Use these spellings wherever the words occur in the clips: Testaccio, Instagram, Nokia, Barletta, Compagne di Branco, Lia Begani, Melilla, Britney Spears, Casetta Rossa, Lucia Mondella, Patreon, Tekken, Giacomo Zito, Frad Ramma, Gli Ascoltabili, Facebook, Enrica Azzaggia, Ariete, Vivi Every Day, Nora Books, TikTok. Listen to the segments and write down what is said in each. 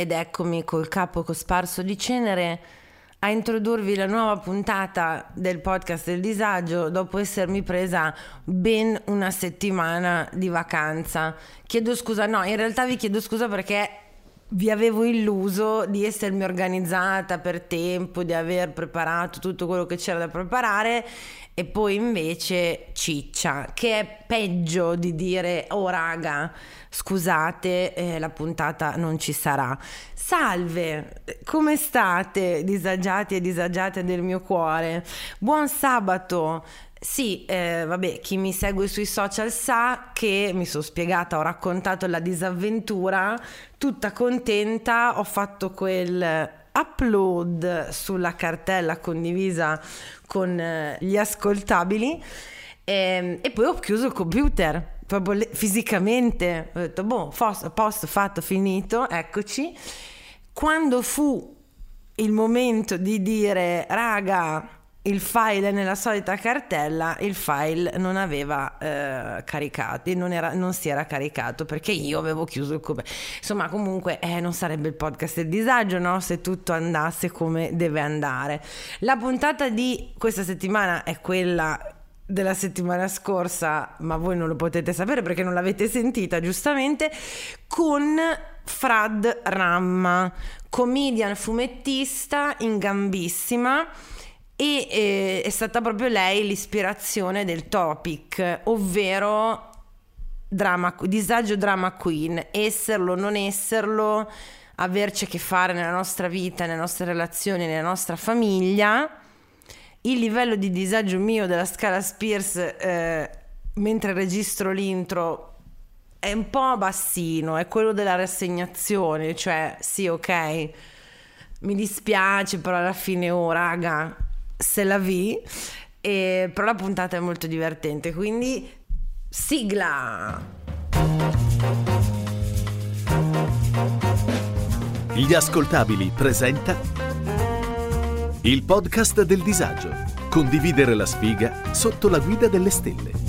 Ed eccomi col capo cosparso di cenere a introdurvi la nuova puntata del podcast del disagio dopo essermi presa ben una settimana di vacanza. Chiedo scusa, no, in realtà vi chiedo scusa perché vi avevo illuso di essermi organizzata per tempo, di aver preparato tutto quello che c'era da preparare e poi invece ciccia, che è peggio di dire oh raga scusate la puntata non ci sarà. Salve, come state disagiati e disagiate del mio cuore? Buon sabato! Sì, vabbè, chi mi segue sui social sa che mi sono spiegata, ho raccontato la disavventura, tutta contenta, ho fatto quel upload sulla cartella condivisa con gli ascoltabili e poi ho chiuso il computer, proprio fisicamente, ho detto boh, posto, fatto, finito, eccoci. Quando fu il momento di dire raga, il file nella solita cartella, il file non aveva caricato, non si era caricato perché io avevo chiuso il coperchio. Insomma, comunque non sarebbe il podcast del disagio, no? Se tutto andasse come deve andare. La puntata di questa settimana è quella della settimana scorsa, ma voi non lo potete sapere perché non l'avete sentita, giustamente, con Frad Ramma, comedian fumettista in gambissima. E è stata proprio lei l'ispirazione del topic, ovvero disagio drama queen, esserlo, non esserlo, averci a che fare nella nostra vita, nelle nostre relazioni, nella nostra famiglia. Il livello di disagio mio della scala Spears mentre registro l'intro è un po' bassino, è quello della rassegnazione, cioè sì ok, mi dispiace però alla fine oh raga, se la vi, però la puntata è molto divertente, quindi sigla! Gli Ascoltabili presenta il podcast del disagio. Condividere la sfiga sotto la guida delle stelle.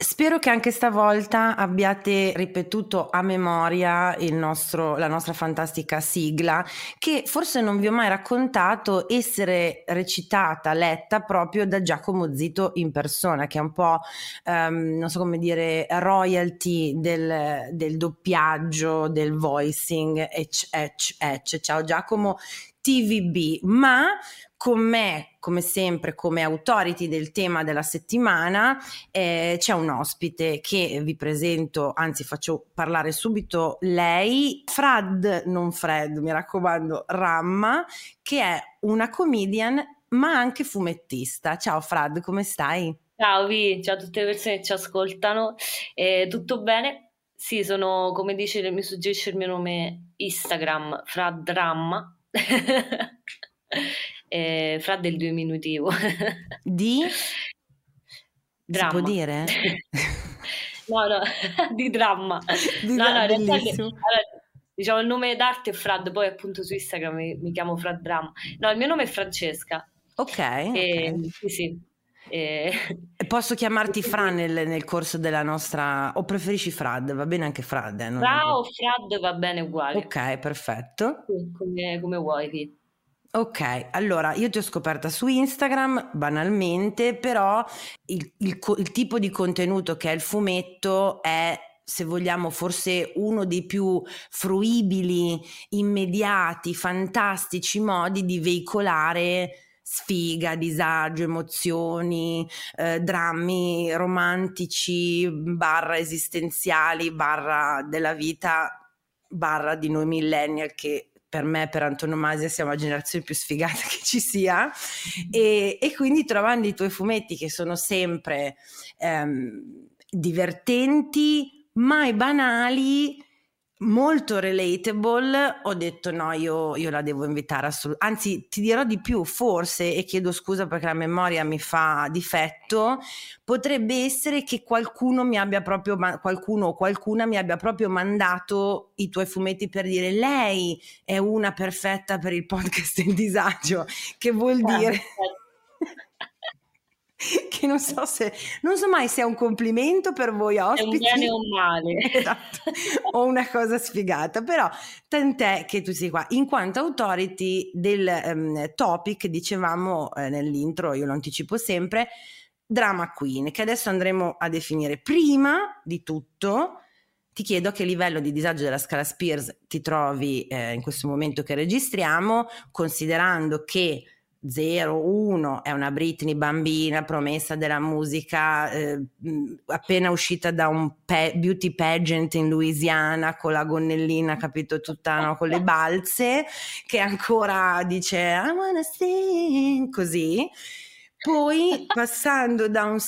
Spero che anche stavolta abbiate ripetuto a memoria la nostra fantastica sigla, che forse non vi ho mai raccontato essere recitata, letta proprio da Giacomo Zito in persona, che è un po' non so come dire, royalty del doppiaggio, del voicing, ciao Giacomo TVB, ma con me, come sempre, come authority del tema della settimana, c'è un ospite che vi presento, anzi faccio parlare subito lei, Frad, non Fred, mi raccomando, Ramma, che è una comedian ma anche fumettista. Ciao Frad, come stai? Ciao Vi, ciao a tutte le persone che ci ascoltano, tutto bene? Sì, sono, come dice, mi suggerisce il mio nome Instagram, Frad Ramma. Fra del diminutivo di dramma, si può dire? no di dramma, no, in realtà, allora, diciamo il nome d'arte è Frad, poi appunto su Instagram mi chiamo Frad Dramma. No, il mio nome è Francesca. Ok. Sì. Posso chiamarti Fra nel corso della nostra, o preferisci Frad? Va bene anche Frad, non Fra o Frad, va bene uguale. Ok, perfetto, come vuoi Pete. Ok, allora io ti ho scoperta su Instagram banalmente, però il tipo di contenuto che è il fumetto è, se vogliamo, forse uno dei più fruibili, immediati, fantastici modi di veicolare sfiga, disagio, emozioni, drammi romantici, barra esistenziali, barra della vita, barra di noi millennial che per me, per antonomasia, siamo la generazione più sfigata che ci sia e quindi trovando i tuoi fumetti che sono sempre divertenti mai banali, molto relatable, ho detto no, io la devo invitare assolutamente. Anzi, ti dirò di più, forse, e chiedo scusa perché la memoria mi fa difetto, potrebbe essere che qualcuno mi abbia proprio, qualcuno o qualcuna mi abbia proprio mandato i tuoi fumetti per dire lei è una perfetta per il podcast in disagio, che vuol dire... che non so mai se è un complimento per voi ospiti, è un bene o un male, esatto, o una cosa sfigata, però tant'è che tu sei qua in quanto authority del topic, dicevamo nell'intro, io lo anticipo sempre, drama queen, che adesso andremo a definire. Prima di tutto ti chiedo a che livello di disagio della scala Spears ti trovi in questo momento che registriamo, considerando che 0-1 è una Britney bambina, promessa della musica, appena uscita da un beauty pageant in Louisiana con la gonnellina, capito, tutta, no, con le balze, che ancora dice I wanna sing, così. Poi passando da un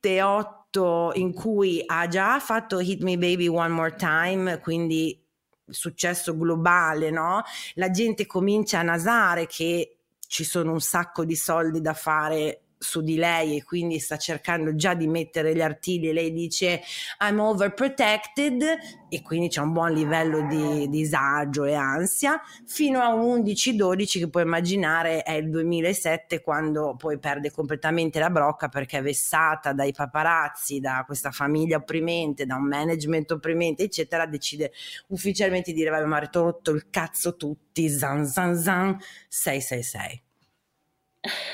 7-8 in cui ha già fatto Hit Me Baby One More Time, quindi successo globale, no? La gente comincia a nasare che ci sono un sacco di soldi da fare su di lei e quindi sta cercando già di mettere gli artigli, e lei dice I'm overprotected, e quindi c'è un buon livello di disagio e ansia, fino a un 11-12 che puoi immaginare è il 2007, quando poi perde completamente la brocca perché è vessata dai paparazzi, da questa famiglia opprimente, da un management opprimente, eccetera, decide ufficialmente di dire vabbè, ma ho rotto il cazzo tutti, zan zan zan, 666.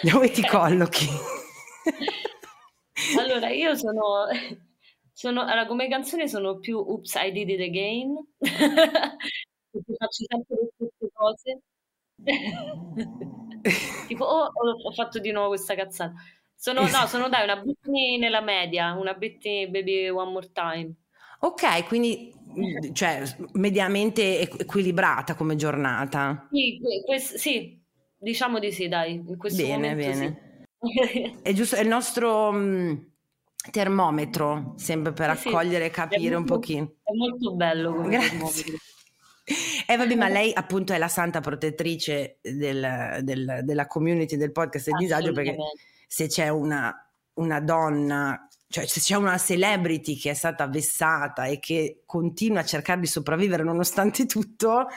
Dove ti collochi? Allora, io sono allora, come canzone sono più Oops, I Did It Again. Faccio sempre le stesse cose. Tipo, oh, ho fatto di nuovo questa cazzata. Sono dai, una Britney nella media, una Britney Baby One More Time. Ok, quindi cioè mediamente equilibrata come giornata. Sì, sì. Diciamo di sì, dai, in questo bene, momento bene. Sì. È giusto, è il nostro termometro, sempre per accogliere e capire molto, un pochino. È molto bello come termometro. E vabbè, ma lei appunto è la santa protettrice della community del podcast e disagio, perché se c'è una donna, cioè se c'è una celebrity che è stata vessata e che continua a cercare di sopravvivere nonostante tutto,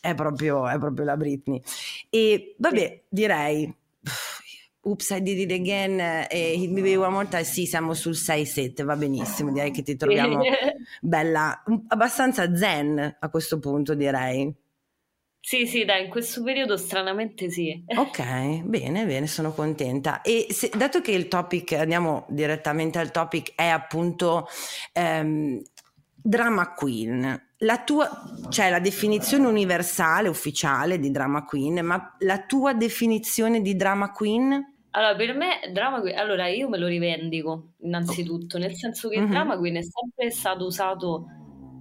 è proprio la Britney. E vabbè, direi Oops, I Did It Again e Hit Me Baby One More Time, sì, siamo sul 6-7, va benissimo, direi che ti troviamo bella, abbastanza zen a questo punto, direi. Sì, dai, in questo periodo stranamente sì. Ok, bene, sono contenta. E se, dato che il topic, andiamo direttamente al topic, è appunto drama queen, la tua, cioè la definizione universale, ufficiale di drama queen, ma la tua definizione di drama queen? Allora, per me drama queen, allora io me lo rivendico innanzitutto, nel senso che drama queen è sempre stato usato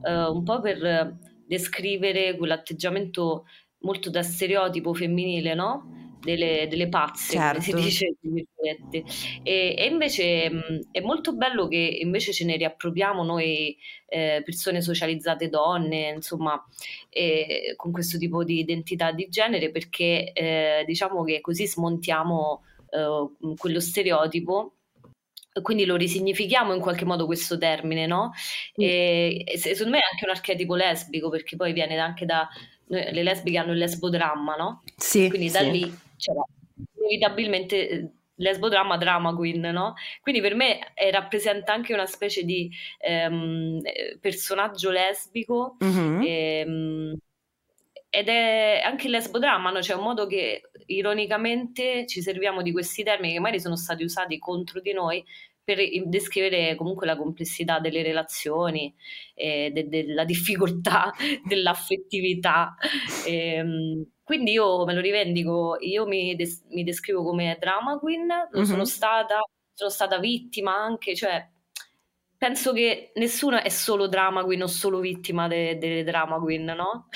un po' per descrivere quell'atteggiamento molto da stereotipo femminile, no? Delle pazze, certo, come si dice, e invece è molto bello che invece ce ne riappropriamo noi persone socializzate, donne, insomma, con questo tipo di identità di genere, perché diciamo che così smontiamo quello stereotipo, quindi lo risignifichiamo in qualche modo questo termine, no? E secondo me è anche un archetipo lesbico, perché poi viene anche da, le lesbiche hanno il lesbodramma, no? Sì, quindi da lì c'era inevitabilmente lesbodramma, drama queen, no? Quindi per me rappresenta anche una specie di personaggio lesbico, ed è anche il lesbodramma, no? C'è un modo che ironicamente ci serviamo di questi termini che magari sono stati usati contro di noi per descrivere comunque la complessità delle relazioni, della difficoltà dell'affettività. Quindi io me lo rivendico, io mi descrivo come drama queen, lo sono stata vittima anche, cioè penso che nessuno è solo drama queen o solo vittima delle drama queen, no?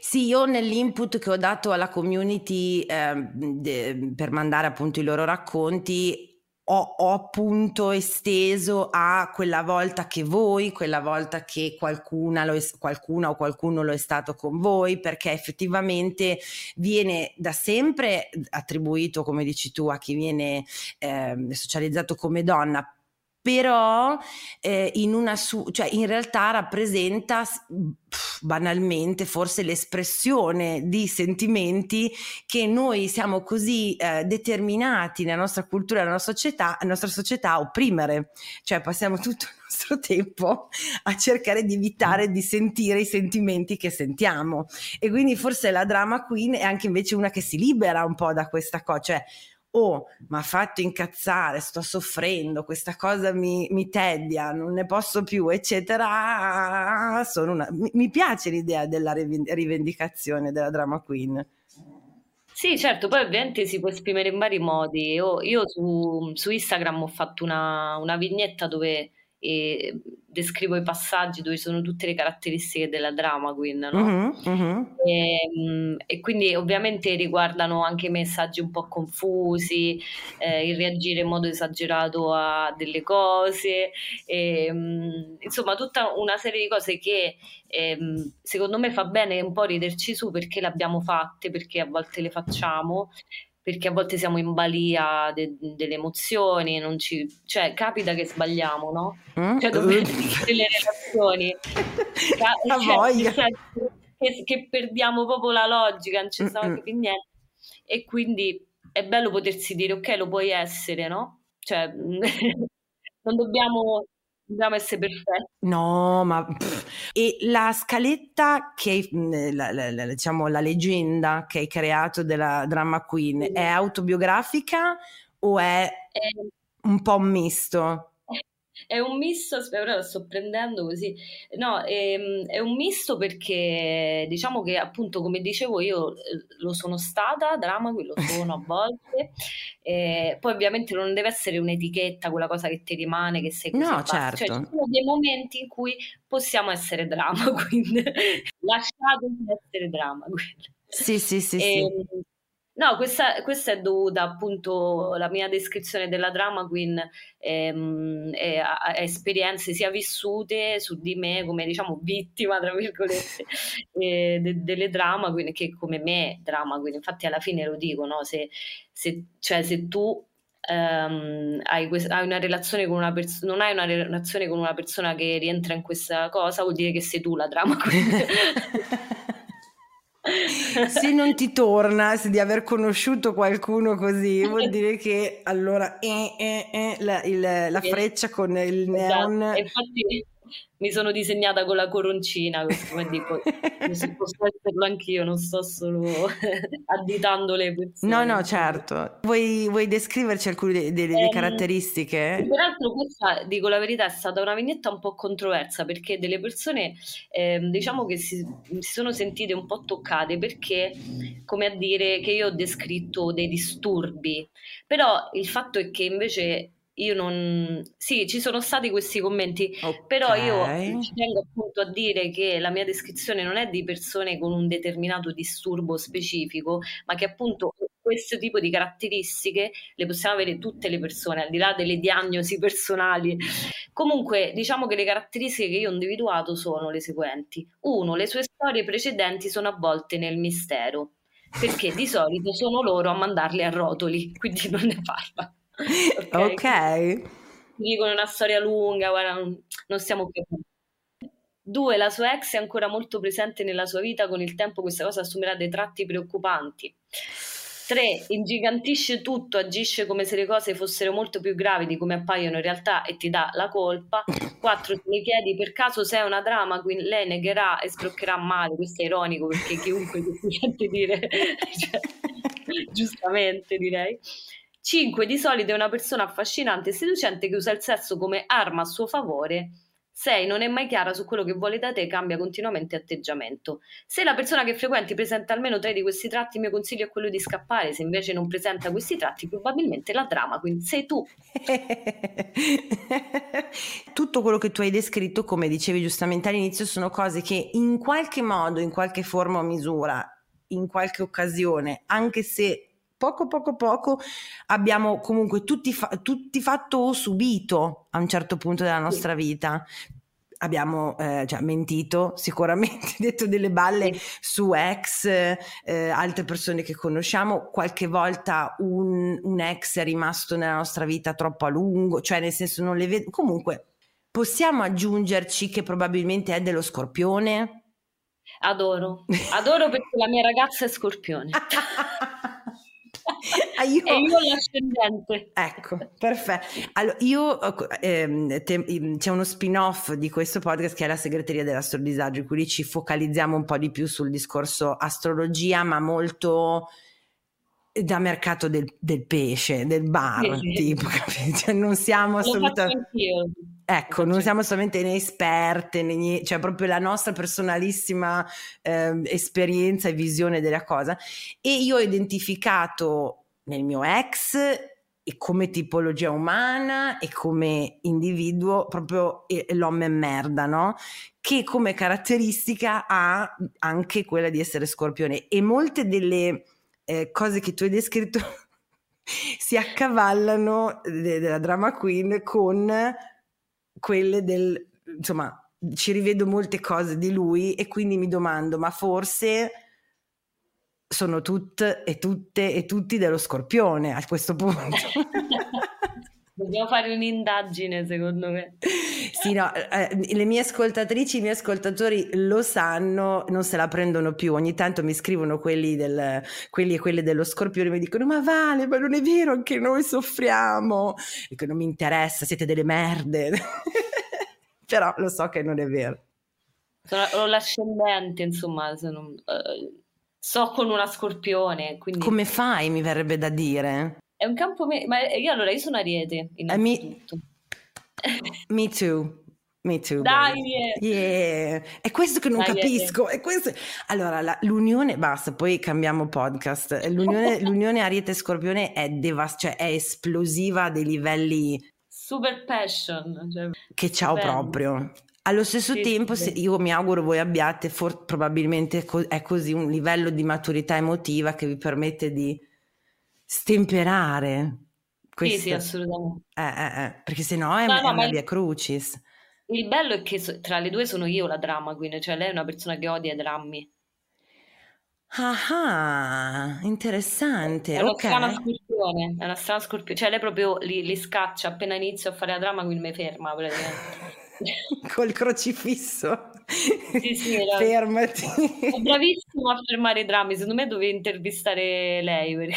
Sì, io nell'input che ho dato alla community per mandare appunto i loro racconti, ho appunto esteso a quella volta che voi, quella volta che qualcuna o qualcuno lo è stato con voi, perché effettivamente viene da sempre attribuito, come dici tu, a chi viene socializzato come donna, però in realtà rappresenta banalmente forse l'espressione di sentimenti che noi siamo così determinati nella nostra cultura, nella nostra società a opprimere, cioè passiamo tutto il nostro tempo a cercare di evitare di sentire i sentimenti che sentiamo, e quindi forse la drama queen è anche invece una che si libera un po' da questa cosa, cioè oh, mi ha fatto incazzare, sto soffrendo, questa cosa mi tedia, non ne posso più, eccetera. Mi piace l'idea della rivendicazione della drama queen. Sì, certo, poi ovviamente si può esprimere in vari modi. Io su Instagram ho fatto una vignetta dove descrivo i passaggi dove sono tutte le caratteristiche della drama queen, no? E quindi ovviamente riguardano anche messaggi un po' confusi, il reagire in modo esagerato a delle cose, insomma tutta una serie di cose che secondo me fa bene un po' riderci su, perché le abbiamo fatte, perché a volte le facciamo, perché a volte siamo in balia delle emozioni, cioè capita che sbagliamo, no? Cioè dobbiamo delle relazioni che perdiamo proprio la logica, non ci sta anche più niente, e quindi è bello potersi dire ok, lo puoi essere, no? Cioè non dobbiamo essere perfetti. No, ma e la scaletta che diciamo la leggenda che hai creato della drama queen è autobiografica o è un po' un misto? È un misto, però la sto prendendo così. No, è un misto perché diciamo che appunto, come dicevo, io lo sono stata, drama queen, lo sono a volte. Poi ovviamente non deve essere un'etichetta, quella cosa che ti rimane, che sei così. No, certo. Cioè, ci sono dei momenti in cui possiamo essere drama queen. Lasciatemi essere drama queen. Sì. No, questa è dovuta appunto alla mia descrizione della drama queen, a esperienze sia vissute su di me come, diciamo, vittima tra virgolette delle drama queen, che come me drama queen, infatti alla fine lo dico, no? Se tu hai una relazione con una persona, non hai una relazione con una persona che rientra in questa cosa, vuol dire che sei tu la drama queen. Se non ti torna, se di aver conosciuto qualcuno così, vuol dire che allora la freccia con il neon. Esatto. Infatti mi sono disegnata con la coroncina, come dico, posso esserlo anch'io, non sto solo additando le persone. No, certo. Vuoi descriverci alcune delle caratteristiche? Peraltro questa, dico la verità, è stata una vignetta un po' controversa, perché delle persone diciamo che si sono sentite un po' toccate, perché come a dire che io ho descritto dei disturbi, però il fatto è che invece io non... Sì, ci sono stati questi commenti, okay. Però io ci tengo appunto a dire che la mia descrizione non è di persone con un determinato disturbo specifico, ma che appunto questo tipo di caratteristiche le possiamo avere tutte le persone, al di là delle diagnosi personali. Comunque, diciamo che le caratteristiche che io ho individuato sono le seguenti. 1. Le sue storie precedenti sono avvolte nel mistero, perché di solito sono loro a mandarle a rotoli, quindi non ne parla. Ok. Dicono una storia lunga, guarda, non stiamo più. 2. La sua ex è ancora molto presente nella sua vita, con il tempo questa cosa assumerà dei tratti preoccupanti. 3. Ingigantisce tutto, agisce come se le cose fossero molto più gravi di come appaiono in realtà e ti dà la colpa. 4. Se le chiedi per caso se è una drama queen, lei negherà e sbroccherà male. Questo è ironico perché chiunque si sente dire, cioè, giustamente direi. 5. Di solito è una persona affascinante e seducente che usa il sesso come arma a suo favore. 6. Non è mai chiara su quello che vuole da te e cambia continuamente atteggiamento. Se la persona che frequenti presenta almeno 3 di questi tratti, il mio consiglio è quello di scappare. Se invece non presenta questi tratti, probabilmente la drama quindi sei tu. Tutto quello che tu hai descritto, come dicevi giustamente all'inizio, sono cose che in qualche modo, in qualche forma o misura, in qualche occasione, anche se poco abbiamo comunque tutti fatto o subito a un certo punto della nostra vita. Abbiamo già mentito, sicuramente detto delle balle su ex, altre persone che conosciamo, qualche volta un ex è rimasto nella nostra vita troppo a lungo, cioè nel senso non le vedo. Comunque possiamo aggiungerci che probabilmente è dello Scorpione? Adoro perché la mia ragazza è Scorpione. Io l'ascendente. Ecco, perfetto. Allora, c'è uno spin-off di questo podcast che è la segreteria dell'astrodisagio, in cui ci focalizziamo un po' di più sul discorso astrologia, ma molto da mercato del pesce, del bar, tipo, capito? Non siamo assolutamente... Ecco, non siamo solamente né esperte, né, cioè proprio la nostra personalissima esperienza e visione della cosa. E io ho identificato nel mio ex, e come tipologia umana e come individuo, proprio l'uomo merda, no? Che come caratteristica ha anche quella di essere Scorpione. E molte delle cose che tu hai descritto si accavallano della drama queen con... quelle del, insomma, ci rivedo molte cose di lui, e quindi mi domando, ma forse sono tutti dello Scorpione a questo punto. Dobbiamo fare un'indagine, secondo me. Sì, no, le mie ascoltatrici, i miei ascoltatori lo sanno, non se la prendono più. Ogni tanto mi scrivono quelli e quelle dello Scorpione, mi dicono: ma Vale, ma non è vero, anche noi soffriamo. Dico: non mi interessa, siete delle merde. Però lo so che non è vero. Sono l'ascendente, insomma, so con una Scorpione. Quindi... Come fai, mi verrebbe da dire? È un campo, ma io sono Ariete, innanzitutto. Me too. Dai, yeah. È questo che non capisco. È questo. Allora, l'unione, basta, poi cambiamo podcast. L'unione Ariete-Scorpione è cioè è esplosiva a dei livelli. Super passion. Cioè, che ciao bene. Proprio. Allo stesso tempo, se io mi auguro voi abbiate, probabilmente è così, un livello di maturità emotiva che vi permette di stemperare questo. Sì, assolutamente. Perché sennò è una via crucis. Il bello è che tra le due sono io la drama queen, cioè lei è una persona che odia i drammi. Ah, interessante. È una strana Scorpione, cioè lei proprio li scaccia. Appena inizio a fare la drama queen mi ferma praticamente. Col crocifisso. Sì, fermati. È bravissimo a fermare i drammi, secondo me dovevi intervistare lei per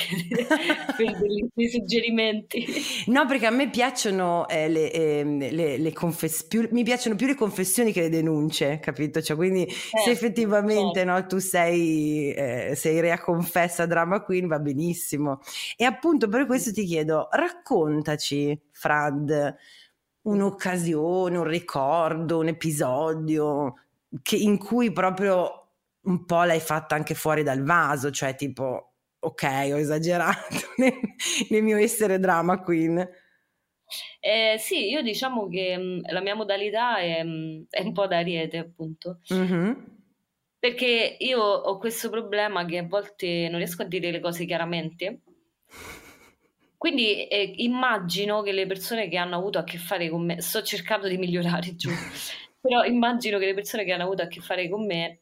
dei suggerimenti. No, perché a me piacciono le confessioni, mi piacciono più le confessioni che le denunce, capito? Cioè, quindi se effettivamente no, tu sei rea confessa drama queen, va benissimo. E appunto per questo ti chiedo, raccontaci, Frad, un'occasione, un ricordo, un episodio in cui proprio un po' l'hai fatta anche fuori dal vaso, cioè tipo, ok, ho esagerato nel mio essere drama queen. Sì, io diciamo che la mia modalità è un po' da Ariete, appunto. Mm-hmm. Perché io ho questo problema che a volte non riesco a dire le cose chiaramente. Quindi immagino che le persone che hanno avuto a che fare con me, sto cercando di migliorare giù, però immagino che le persone che hanno avuto a che fare con me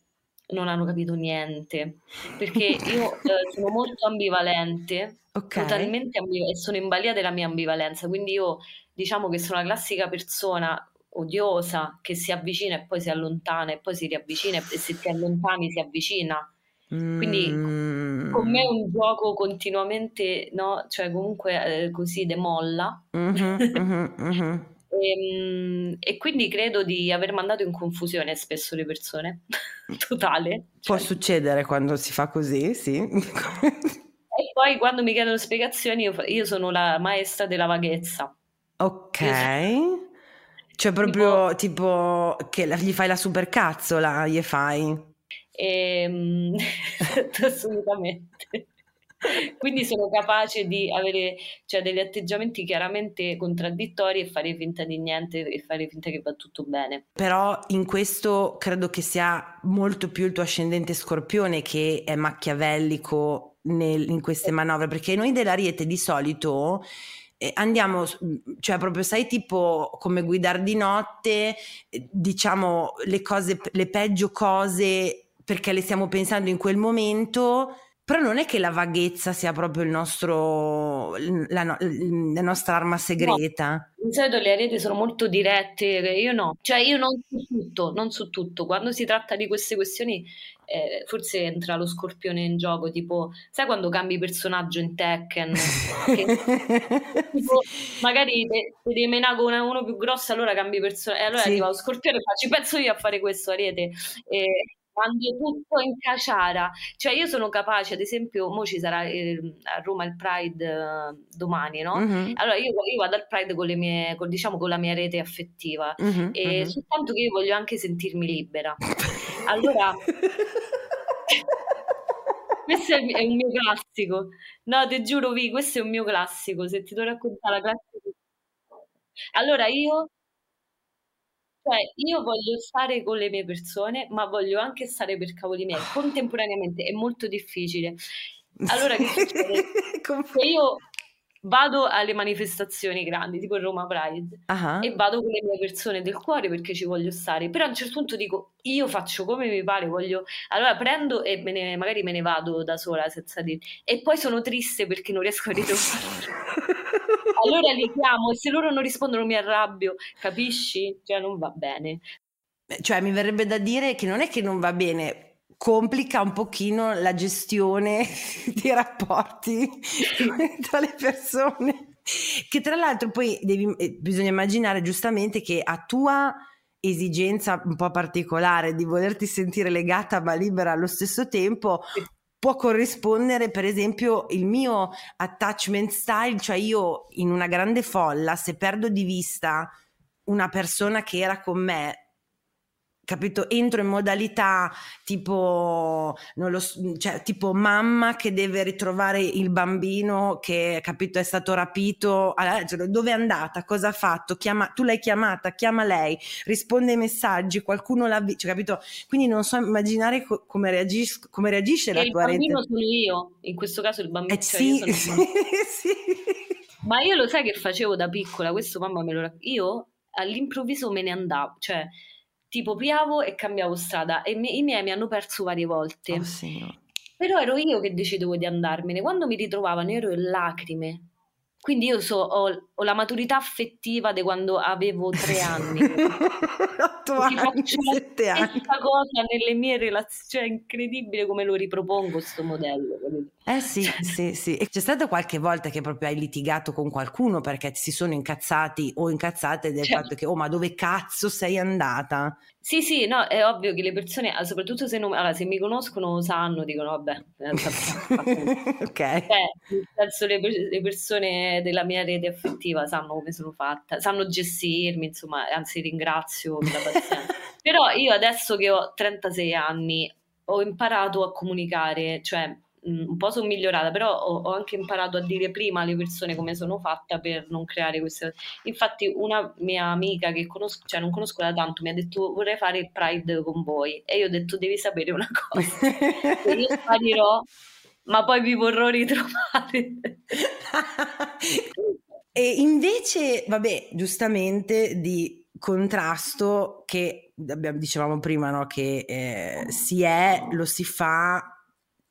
non hanno capito niente, perché io sono molto ambivalente, okay. Totalmente ambivalente, sono in balia della mia ambivalenza, quindi io diciamo che sono la classica persona odiosa che si avvicina e poi si allontana e poi si riavvicina e se ti allontani si avvicina. Quindi con me è un gioco continuamente, no? Cioè comunque così demolla. Mm-hmm. E quindi credo di aver mandato in confusione spesso le persone, totale. Può succedere quando si fa così, sì. E poi quando mi chiedono spiegazioni io sono la maestra della vaghezza. Ok. Cioè proprio tipo che gli fai la supercazzola, gli fai... assolutamente. Quindi sono capace di avere, cioè, degli atteggiamenti chiaramente contraddittori e fare finta di niente e fare finta che va tutto bene. Però in questo credo che sia molto più il tuo ascendente Scorpione, che è machiavellico in queste manovre, perché noi dell'Ariete di solito andiamo, cioè proprio, sai, tipo come guidar di notte, diciamo le cose, le peggio cose, perché le stiamo pensando in quel momento. Però non è che la vaghezza sia proprio il nostro, la nostra arma segreta. No, in solito le Ariete sono molto dirette, io no. Cioè io non su tutto. Quando si tratta di queste questioni forse entra lo Scorpione in gioco, tipo, sai quando cambi personaggio in Tekken? Che, tipo, magari te devi menare con uno più grosso, allora cambi personaggio. E allora sì, arriva lo Scorpione e fa, ci penso io a fare questo, Ariete. Quando tutto in caciara, cioè io sono capace, ad esempio, mo ci sarà a Roma il Pride domani, no? Mm-hmm. Allora io vado al Pride con le mie, diciamo con la mia rete affettiva, mm-hmm, e soltanto che io voglio anche sentirmi libera. Allora questo è un mio classico. No, te giuro, Vi, questo è un mio classico, se ti devo raccontare la classica. Allora io voglio stare con le mie persone, ma voglio anche stare per cavoli miei contemporaneamente, è molto difficile. Allora che succede? Se io vado alle manifestazioni grandi, tipo Roma Pride, uh-huh, e vado con le mie persone del cuore perché ci voglio stare, però a un certo punto dico, io faccio come mi pare, voglio, allora prendo e magari me ne vado da sola senza dire, e poi sono triste perché non riesco a ritornare. Allora li chiamo e se loro non rispondono mi arrabbio, capisci? Cioè non va bene. Cioè mi verrebbe da dire che non è che non va bene, complica un pochino la gestione dei rapporti tra le persone, che tra l'altro poi bisogna immaginare giustamente che a tua esigenza un po' particolare di volerti sentire legata ma libera allo stesso tempo può corrispondere per esempio il mio attachment style, cioè io in una grande folla se perdo di vista una persona che era con me, capito, entro in modalità tipo non lo so, cioè tipo mamma che deve ritrovare il bambino che, capito, è stato rapito, allora, cioè, dove è andata, cosa ha fatto, tu l'hai chiamata, chiama lei, risponde ai messaggi, qualcuno l'ha visto, cioè, capito, quindi non so immaginare come reagisce la tua rete. Il bambino sono io, in questo caso il bambino, cioè sì, io sono il bambino. Sì. Ma io lo sai che facevo da piccola, questo mamma me lo io all'improvviso me ne andavo, cioè tipo piavo e cambiavo strada e i miei mi hanno perso varie volte, oh, sì. Però ero io che decidevo di andarmene, quando mi ritrovavano ero in lacrime, quindi io ho la maturità affettiva di quando avevo 3 anni. 8 anni, 7 anni. Questa cosa nelle mie relazioni, cioè, è incredibile come lo ripropongo sto modello, sì, sì, sì. E c'è stata qualche volta che proprio hai litigato con qualcuno perché si sono incazzati o incazzate del fatto che, oh, ma dove cazzo sei andata? Sì, sì, no, è ovvio che le persone, soprattutto se, non, allora, se mi conoscono, sanno, dicono, vabbè, ok. Penso le persone della mia rete affettiva sanno come sono fatta, sanno gestirmi, insomma, anzi ringrazio per la pazienza. Però io adesso che ho 36 anni ho imparato a comunicare, cioè un po' sono migliorata, però ho anche imparato a dire prima alle persone come sono fatta per non creare queste. Infatti una mia amica che conosco, cioè non conosco da tanto, mi ha detto vorrei fare il Pride con voi e io ho detto devi sapere una cosa, io sparirò ma poi vi vorrò ritrovare. E invece vabbè, giustamente di contrasto che dicevamo prima, no? Che si è, lo si fa,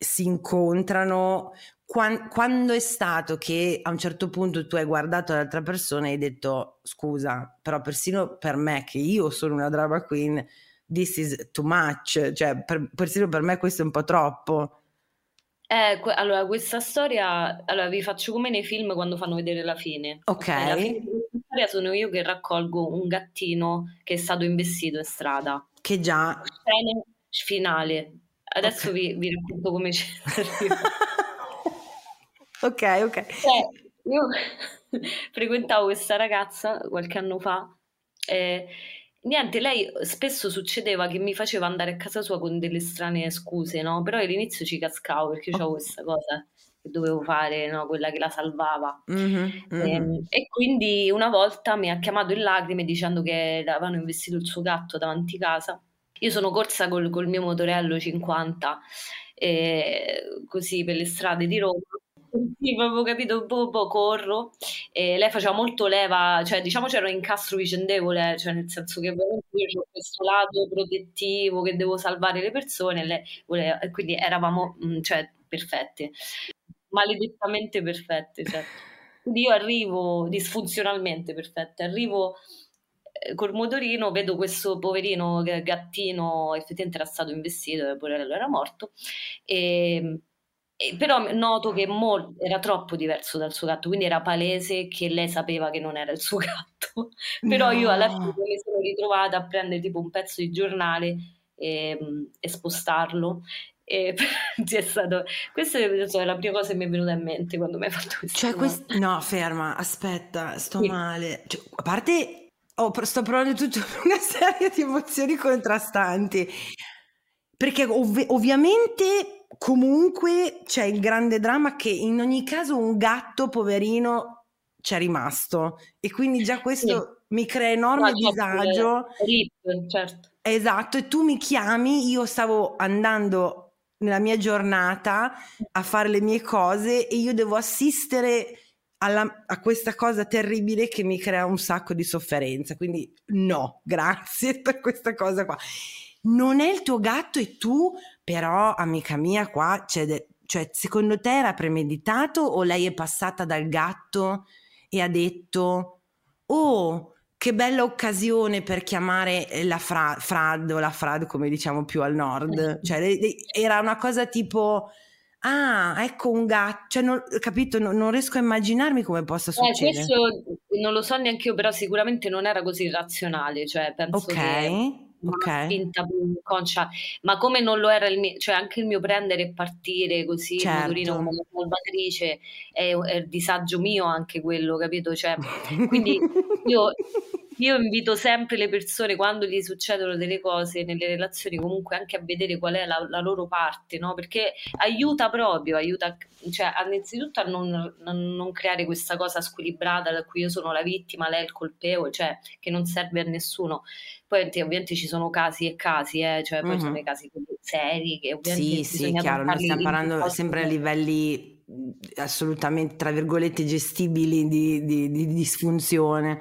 si incontrano, quando è stato che a un certo punto tu hai guardato l'altra persona e hai detto scusa, però persino per me che io sono una drama queen this is too much, cioè persino per me questo è un po' troppo. Allora questa storia, allora vi faccio come nei film quando fanno vedere la fine, ok? La fine di questa storia sono io che raccolgo un gattino che è stato investito in strada, che già scena finale. Adesso okay, vi racconto come c'è. Ok, ok. Io frequentavo questa ragazza qualche anno fa. Niente, lei spesso succedeva che mi faceva andare a casa sua con delle strane scuse, no? Però all'inizio ci cascavo perché c'avevo questa cosa che dovevo fare, no? Quella che la salvava. Mm-hmm, mm-hmm. E quindi una volta mi ha chiamato in lacrime dicendo che avevano investito il suo gatto davanti casa. Io sono corsa col mio motorello 50 così per le strade di Roma. Sì, proprio capito, corro, e lei faceva molto leva, cioè diciamo c'era un incastro vicendevole, cioè nel senso che veramente io ho questo lato protettivo che devo salvare le persone, lei voleva, e quindi eravamo cioè perfette, maledettamente perfette, cioè. Quindi io arrivo disfunzionalmente perfette, arrivo col motorino, vedo questo poverino gattino, effettivamente era stato investito, il poverello era morto, e però noto che era troppo diverso dal suo gatto, quindi era palese che lei sapeva che non era il suo gatto. Però no. Io alla fine mi sono ritrovata a prendere tipo un pezzo di giornale e spostarlo. È stato... Questa è la prima cosa che mi è venuta in mente quando mi hai fatto questo. Cioè, no, ferma, aspetta, sto male. Cioè, a parte sto provando tutta una serie di emozioni contrastanti. Perché ovviamente comunque c'è il grande dramma che in ogni caso un gatto poverino c'è rimasto, e quindi già questo mi crea enorme disagio. Certo. Esatto, e tu mi chiami, io stavo andando nella mia giornata a fare le mie cose e io devo assistere a questa cosa terribile che mi crea un sacco di sofferenza, quindi no, grazie per questa cosa qua. Non è il tuo gatto e tu, però amica mia qua, cioè secondo te era premeditato o lei è passata dal gatto e ha detto oh che bella occasione per chiamare la Frad o la Frad come diciamo più al nord, cioè era una cosa tipo ah ecco un gatto, cioè capito, non riesco a immaginarmi come possa succedere. Questo non lo so neanche io, però sicuramente non era così razionale, cioè penso che spinta concia, ma come non lo era il mio, cioè anche il mio prendere e partire così, certo. Motorino come salvatrice è il disagio mio anche quello, capito? Cioè, quindi io invito sempre le persone quando gli succedono delle cose nelle relazioni comunque anche a vedere qual è la loro parte, no? Perché aiuta, cioè innanzitutto a non creare questa cosa squilibrata da cui io sono la vittima, lei è il colpevole, cioè che non serve a nessuno. Poi ovviamente ci sono casi e casi, cioè poi sono i casi seri che ovviamente sì, chiaro, noi stiamo parlando sempre a livelli assolutamente tra virgolette gestibili di disfunzione.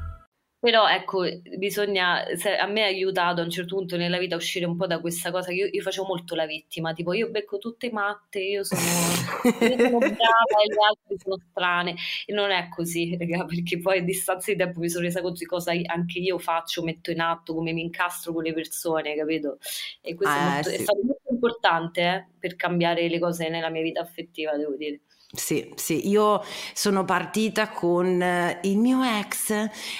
Però ecco, a me ha aiutato a un certo punto nella vita a uscire un po' da questa cosa che io facevo molto la vittima, tipo io becco tutte matte, io sono brava e le altre sono strane, e non è così, raga, perché poi a distanza di tempo mi sono resa conto di cosa anche io faccio, metto in atto, come mi incastro con le persone, capito? E questo è stato molto importante per cambiare le cose nella mia vita affettiva, devo dire. Sì, io sono partita con il mio ex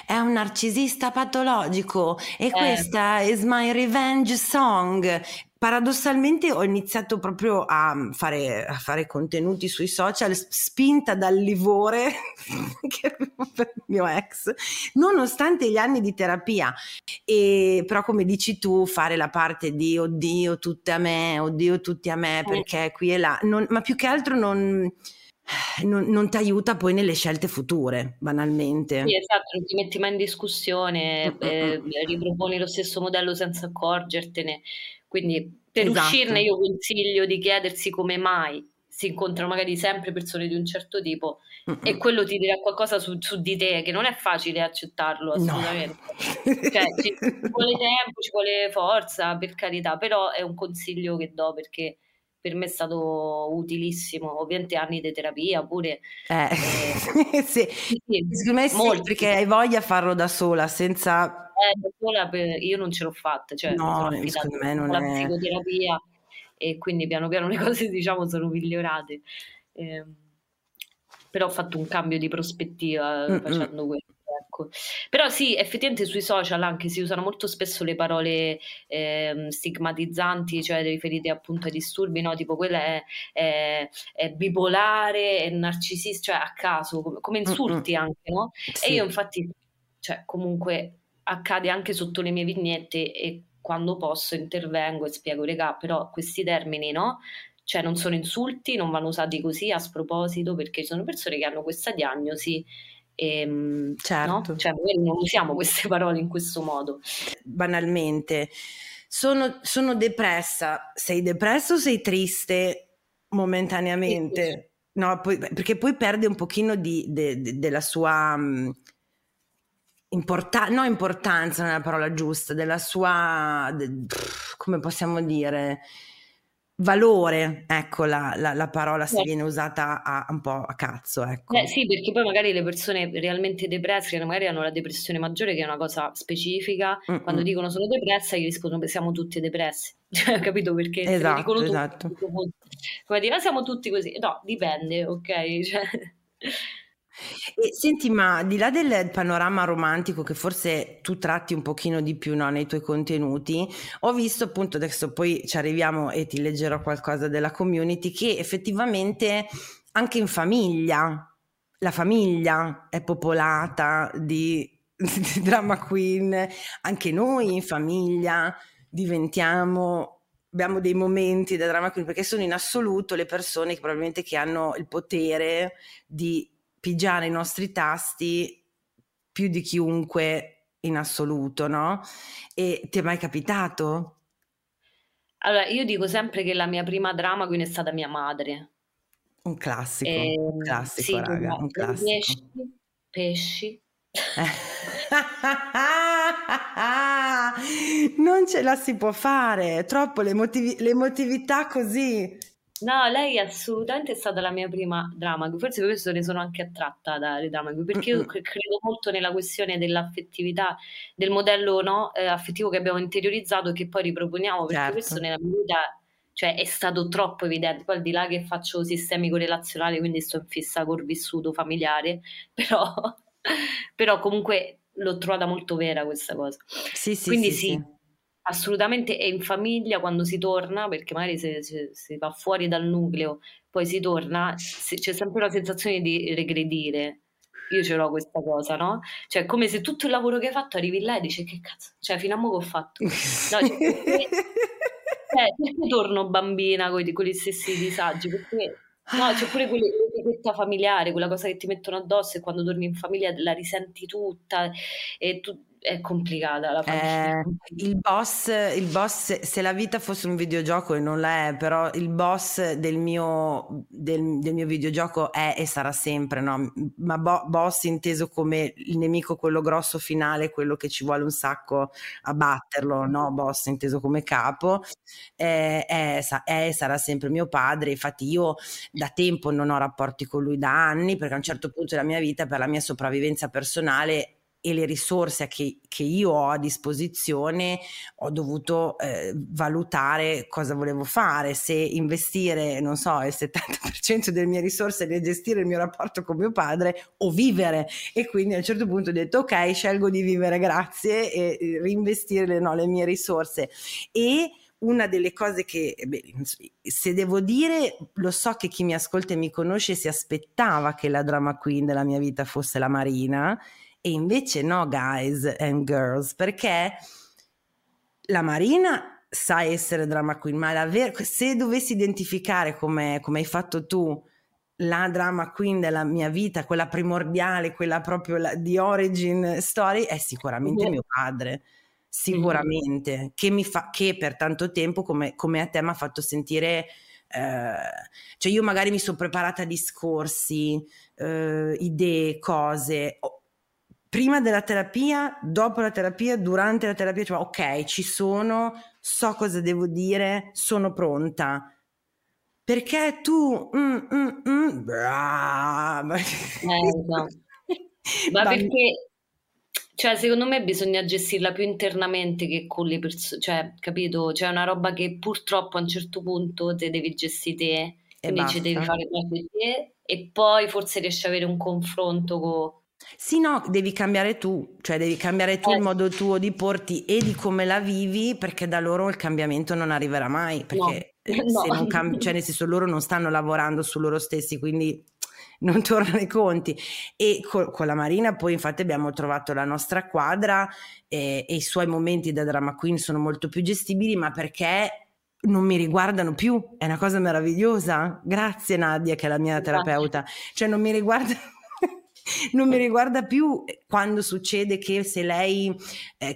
è un narcisista patologico e questa is my revenge song. Paradossalmente ho iniziato proprio a fare contenuti sui social spinta dal livore che avevo per il mio ex, nonostante gli anni di terapia, però come dici tu fare la parte di oddio tutti a me perché qui e là, ma più che altro non ti aiuta poi nelle scelte future, banalmente. Sì, esatto, non ti metti mai in discussione, riproponi lo stesso modello senza accorgertene, quindi per uscirne io consiglio di chiedersi come mai si incontrano magari sempre persone di un certo tipo e quello ti dirà qualcosa su di te, che non è facile accettarlo assolutamente, no. Cioè, ci vuole tempo, ci vuole forza, per carità, però è un consiglio che do perché per me è stato utilissimo, ovviamente anni di terapia pure. Sì. Sì, secondo me sì, perché hai voglia a farlo da sola, senza... da sola io non ce l'ho fatta, cioè no, secondo me non è... psicoterapia, e quindi piano piano le cose, diciamo, sono migliorate. Però ho fatto un cambio di prospettiva facendo questo. Ecco. Però sì, effettivamente sui social anche si usano molto spesso le parole stigmatizzanti, cioè riferite appunto ai disturbi, no? Tipo quella è bipolare, è narcisista, cioè a caso, come insulti anche, no? Sì. E io infatti, cioè, comunque accade anche sotto le mie vignette, e quando posso intervengo e spiego, regà, però questi termini, no? Cioè non sono insulti, non vanno usati così a sproposito, perché ci sono persone che hanno questa diagnosi. Certo. No? Cioè, noi non usiamo queste parole in questo modo. Banalmente, sono depressa. Sei depresso o sei triste momentaneamente? Sì. No, poi, perché poi perde un pochino della sua importanza, non è la parola giusta, della sua, come possiamo dire, valore, ecco la parola, se viene usata un po' a cazzo, ecco. Sì, perché poi magari le persone realmente depresse, che magari hanno la depressione maggiore, che è una cosa specifica, quando dicono sono depressa, gli rispondono siamo tutti depressi, capito? Perché esatto, dicono esatto. Tutti, come dire, siamo tutti così, no, dipende, ok? Cioè... E senti, ma al di là del panorama romantico che forse tu tratti un pochino di più, no, nei tuoi contenuti, ho visto appunto, adesso poi ci arriviamo e ti leggerò qualcosa della community, che effettivamente anche in famiglia, la famiglia è popolata di drama queen, anche noi in famiglia abbiamo dei momenti da drama queen, perché sono in assoluto le persone che probabilmente che hanno il potere di pigiare i nostri tasti più di chiunque in assoluto, no? E ti è mai capitato? Allora, io dico sempre che la mia prima drama queen è stata mia madre. Un classico, sì, raga, un classico. Pesci. Non ce la si può fare, troppo l'emotività così. No, lei assolutamente è stata la mia prima drama queen, forse per questo ne sono anche attratta dalle drama queen, perché io credo molto nella questione dell'affettività, del modello, no, affettivo che abbiamo interiorizzato e che poi riproponiamo, perché certo. Questo nella mia vita, cioè, è stato troppo evidente, poi al di là che faccio sistemico relazionale, quindi sto in fissa col vissuto familiare, però comunque l'ho trovata molto vera questa cosa. Sì, quindi sì. Assolutamente, è in famiglia quando si torna, perché magari si va fuori dal nucleo, poi si torna, c'è sempre la sensazione di regredire. Io ce l'ho questa cosa, no? Cioè, come se tutto il lavoro che hai fatto arrivi là e dici che cazzo, cioè fino a mo' che ho fatto. No, perché torno bambina con gli stessi disagi? Perché no, c'è pure quell'etichetta familiare, quella cosa che ti mettono addosso, e quando torni in famiglia la risenti tutta, e tu è complicata la famiglia. Il boss, se la vita fosse un videogioco, e non la è, però il boss del mio videogioco è e sarà sempre, no? Ma boss inteso come il nemico, quello grosso finale, quello che ci vuole un sacco a batterlo, no? Boss inteso come capo, è e sarà sempre mio padre. Infatti io da tempo non ho rapporti con lui, da anni, perché a un certo punto della mia vita, per la mia sopravvivenza personale e le risorse che io ho a disposizione, ho dovuto valutare cosa volevo fare, se investire, non so, il 70% delle mie risorse nel gestire il mio rapporto con mio padre, o vivere. E quindi a un certo punto ho detto ok, scelgo di vivere, grazie, e reinvestire le mie risorse. E una delle cose che, se devo dire, lo so che chi mi ascolta e mi conosce si aspettava che la drama queen della mia vita fosse la Marina, e invece no, guys and girls, perché la Marina sa essere drama queen, ma se dovessi identificare, come hai fatto tu, la drama queen della mia vita, quella primordiale, quella proprio di origin story, è sicuramente mio padre, sicuramente, che per tanto tempo, come a te, mi ha fatto sentire... cioè io magari mi sono preparata a discorsi, idee, cose... prima della terapia, dopo la terapia, durante la terapia, cioè ok, ci sono, so cosa devo dire, sono pronta. perché tu brava. No. Ma perché, cioè, secondo me bisogna gestirla più internamente che con le persone, cioè, capito? C'è una roba che purtroppo a un certo punto te devi gestire te, quindi ci devi fare proprio te, e poi forse riesci ad avere un confronto con... Sì, no, devi cambiare tu, cioè devi cambiare tu il modo tuo di porti e di come la vivi, perché da loro il cambiamento non arriverà mai, perché se non cioè nel senso, loro non stanno lavorando su loro stessi, quindi non tornano i conti. E con la Marina poi infatti abbiamo trovato la nostra quadra, e i suoi momenti da drama queen sono molto più gestibili, ma perché non mi riguardano più, è una cosa meravigliosa. Grazie Nadia, che è la mia terapeuta, cioè non mi riguarda. Non mi riguarda più quando succede che se lei,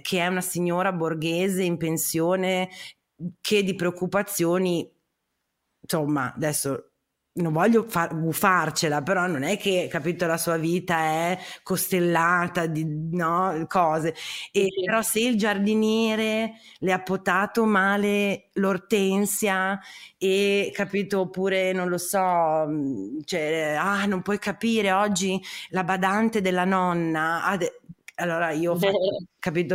che è una signora borghese in pensione, che di preoccupazioni, insomma, adesso non voglio buffarcela, però non è che, capito, la sua vita è costellata di cose, e però se il giardiniere le ha potato male l'ortensia, e capito, oppure non lo so, cioè, non puoi capire, oggi la badante della nonna allora io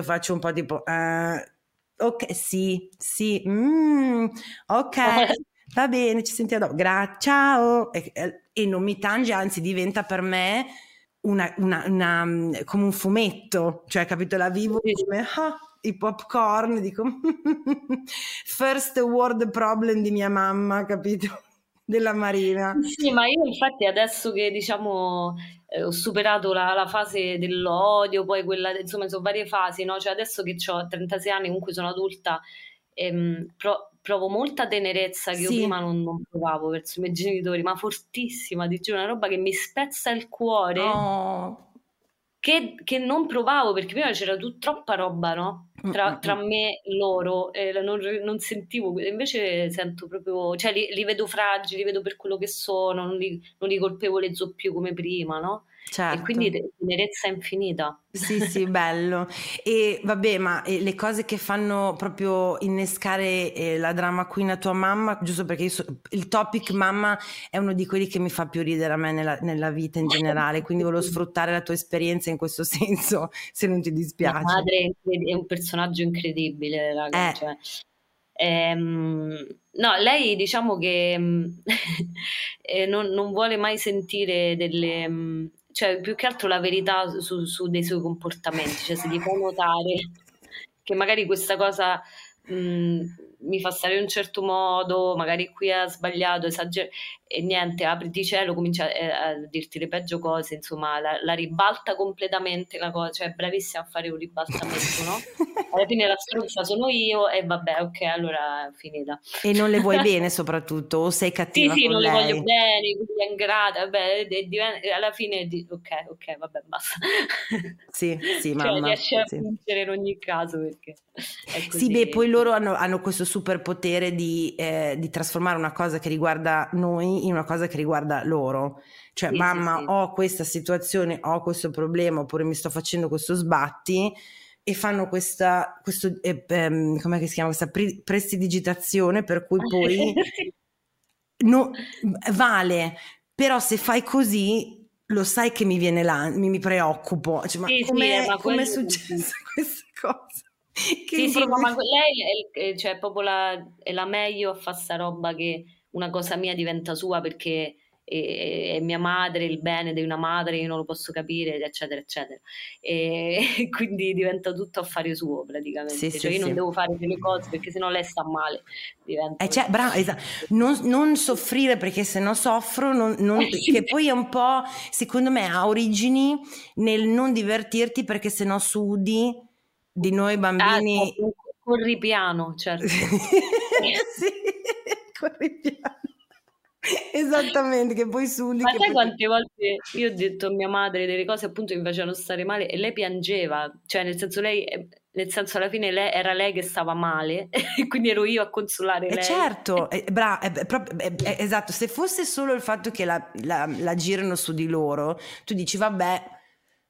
faccio un po' tipo ok, sì, ok, va bene, ci sentiamo dopo, grazie, ciao, e non mi tange, anzi diventa per me una come un fumetto, cioè, capito, la vivo come i popcorn, dico first world problem di mia mamma, capito, della Marina. Sì, ma io infatti adesso che, diciamo, ho superato la fase dell'odio, poi quella, insomma, sono varie fasi, no? Cioè adesso che ho 36 anni, comunque sono adulta, provo molta tenerezza che io prima non provavo verso i miei genitori, ma fortissima, ti giuro, una roba che mi spezza il cuore, che non provavo, perché prima c'era troppa roba, no? Tra me e loro, non sentivo, invece sento proprio, cioè li vedo fragili, li vedo per quello che sono, non li colpevolezzo più come prima, no? Certo. E quindi tenerezza infinita. Sì, bello. E vabbè, ma le cose che fanno proprio innescare la drama queen a tua mamma, giusto perché il topic mamma è uno di quelli che mi fa più ridere a me nella vita in generale, quindi volevo sfruttare la tua esperienza in questo senso, se non ti dispiace. Mia madre è un personaggio incredibile, ragazzi. No, lei diciamo che non vuole mai sentire delle... Cioè, più che altro la verità su dei suoi comportamenti, cioè se gli può notare che magari questa cosa mi fa stare in un certo modo, magari qui ha sbagliato, e niente, apriti cielo, comincia a dirti le peggio cose, insomma, la ribalta completamente la cosa, cioè è bravissima a fare un ribaltamento, no? Alla fine la stronza sono io, e vabbè, ok, allora è finita. E non le vuoi bene soprattutto, o sei cattiva con lei? Sì, non le voglio bene, quindi è ingrata, vabbè, alla fine ok, vabbè, basta. Sì, cioè, mamma. Riesci a vincere in ogni caso, perché è così. Sì, beh, poi loro hanno questo superpotere di trasformare una cosa che riguarda noi in una cosa che riguarda loro, cioè mamma, ho questa situazione, ho questo problema, oppure mi sto facendo questo sbatti, e fanno come si chiama, questa prestidigitazione, per cui poi vale, però se fai così lo sai che mi viene là, mi preoccupo, cioè, ma come è successa questa cosa? Ma lei è proprio la meglio a fare sta roba, che una cosa mia diventa sua, perché è mia madre, il bene di una madre, io non lo posso capire, eccetera eccetera, e quindi diventa tutto affare suo praticamente, cioè io non devo fare delle cose perché sennò lei sta male, cioè, bravo, esatto. non soffrire, perché sennò soffro, che poi è un po', secondo me ha origini nel non divertirti, perché sennò sudi di noi bambini, corri piano, certo. Esattamente, che poi sudi. Ma sai quante volte io ho detto a mia madre delle cose, appunto, che mi facevano stare male, e lei piangeva, cioè nel senso alla fine era lei che stava male, e quindi ero io a consolare lei. Certo, esatto, se fosse solo il fatto che la girano su di loro, tu dici vabbè,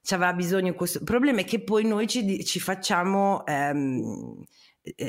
ci avrà bisogno questo. Il problema è che poi noi ci facciamo,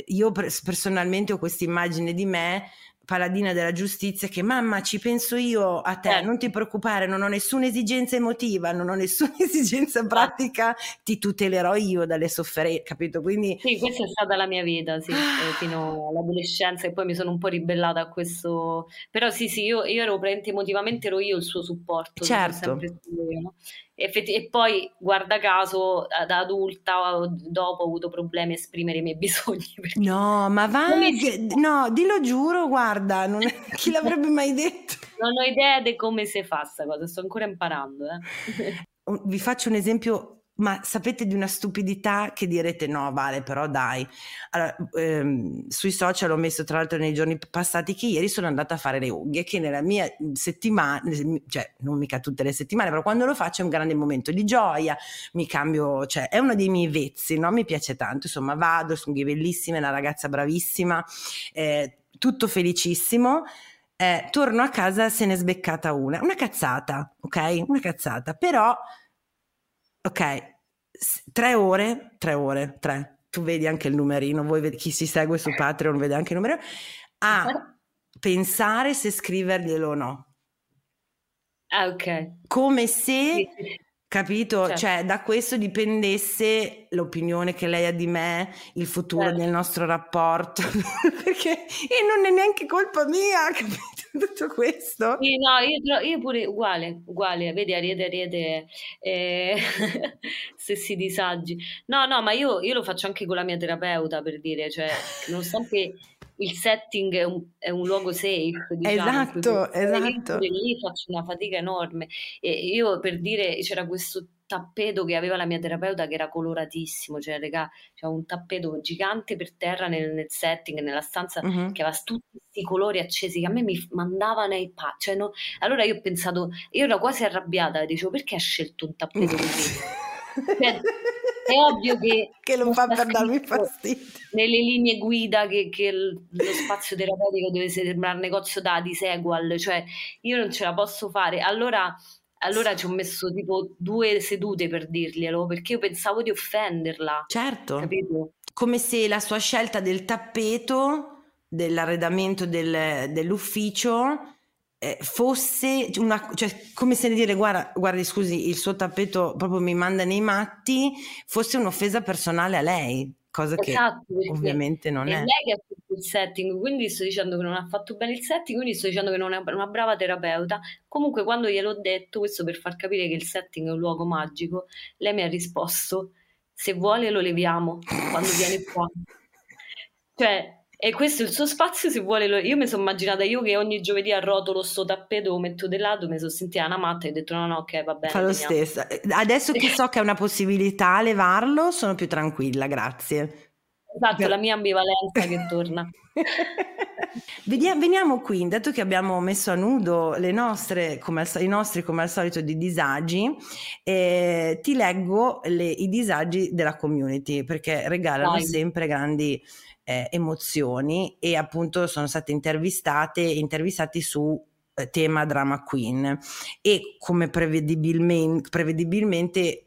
io personalmente ho questa immagine di me paladina della giustizia, che mamma ci penso io a te, non ti preoccupare, non ho nessuna esigenza emotiva, non ho nessuna esigenza pratica, ti tutelerò io dalle sofferenze, capito? Quindi sì, questa è stata la mia vita, sì, fino all'adolescenza, e poi mi sono un po' ribellata a questo, però sì, io ero presente emotivamente, ero io il suo supporto, certo, sempre io, no? E poi guarda caso da adulta dopo ho avuto problemi a esprimere i miei bisogni, no, ma no, dillo, giuro, guarda, non è... chi l'avrebbe mai detto, non ho idea di come si fa sta cosa, sto ancora imparando, Vi faccio un esempio, ma sapete, di una stupidità che direte no vale, però dai, allora, sui social ho messo tra l'altro nei giorni passati che ieri sono andata a fare le unghie, che nella mia settimana, cioè non mica tutte le settimane, però quando lo faccio è un grande momento di gioia, mi cambio, cioè è uno dei miei vezzi, no? Mi piace tanto, insomma vado, sono unghie bellissime, una ragazza bravissima, tutto felicissimo. Torno a casa, se ne è sbeccata una cazzata, ok? Una cazzata, però ok, 3 ore, tu vedi anche il numerino, voi chi si segue su Patreon vede anche il numero, a pensare se scriverglielo o no. Ah, ok. Come se, capito, certo, cioè da questo dipendesse l'opinione che lei ha di me, il futuro, certo, del nostro rapporto, perché e non è neanche colpa mia, capito? Tutto questo? Sì, no, io pure uguale, vedi, Ariete, stessi disagi. No, ma io lo faccio anche con la mia terapeuta, per dire, cioè, nonostante il setting è un luogo safe, diciamo, esatto. Lì faccio una fatica enorme, e io, per dire, c'era questo tappeto che aveva la mia terapeuta che era coloratissimo, cioè regà, c'era un tappeto gigante per terra nel setting, nella stanza, che aveva tutti questi colori accesi che a me mi mandava nei cioè, no? Allora io ho pensato, io ero quasi arrabbiata, dicevo perché ha scelto un tappeto così? Cioè, è ovvio che lo fa per darmi fastidio. Nelle linee guida che lo spazio terapeutico deve sembrare un negozio di sequal, cioè io non ce la posso fare, allora ci ho messo tipo 2 sedute per dirglielo, perché io pensavo di offenderla. Certo, capito? Come se la sua scelta del tappeto, dell'arredamento dell'ufficio, fosse una, cioè come se ne dire guardi scusi, il suo tappeto proprio mi manda nei matti, fosse un'offesa personale a lei. Cosa esatto, che ovviamente non è. Lei che ha fatto il setting, quindi sto dicendo che non ha fatto bene il setting, quindi sto dicendo che non è una brava terapeuta. Comunque, quando gliel'ho detto, questo per far capire che il setting è un luogo magico, lei mi ha risposto: se vuole lo leviamo quando viene qua. Cioè, e questo è il suo spazio, se vuole lo... Io mi sono immaginata io che ogni giovedì arrotolo sto tappeto, lo metto del lato, mi sono sentita una matta e ho detto no, ok, va bene. Fa lo stesso. Adesso che so che è una possibilità levarlo, sono più tranquilla, grazie. Esatto, la mia ambivalenza che torna. Veniamo qui, dato che abbiamo messo a nudo i nostri come al solito di disagi, ti leggo i disagi della community, perché regalano sempre grandi emozioni, e appunto sono state intervistati su tema drama queen, e come prevedibilmente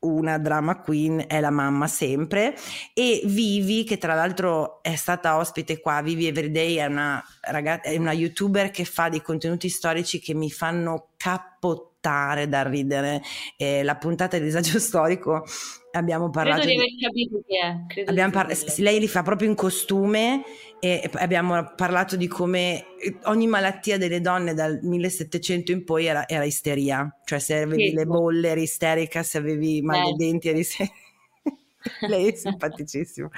una drama queen è la mamma sempre, e Vivi, che tra l'altro è stata ospite qua, Vivi Every Day è una youtuber che fa dei contenuti storici che mi fanno cappottare da ridere, la puntata di disagio storico abbiamo parlato, credo di aver capito chi è, lei li fa proprio in costume, e abbiamo parlato di come ogni malattia delle donne dal 1700 in poi era isteria, cioè se avevi le bolle eri isterica, se avevi mal dei denti eri lei è simpaticissima.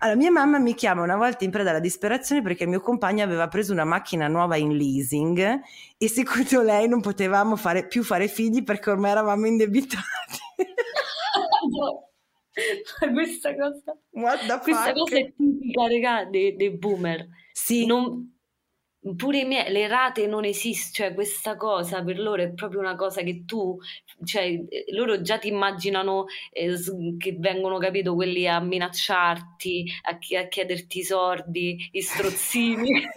Allora, mia mamma mi chiama una volta in preda alla disperazione perché il mio compagno aveva preso una macchina nuova in leasing e secondo lei non potevamo più fare figli perché ormai eravamo indebitati. Questa cosa è tipica, regà, dei boomer. Sì. Pure le rate non esistono, cioè questa cosa per loro è proprio una cosa che cioè loro già ti immaginano che vengono, capito, quelli a minacciarti, a chiederti i sordi, i strozzini.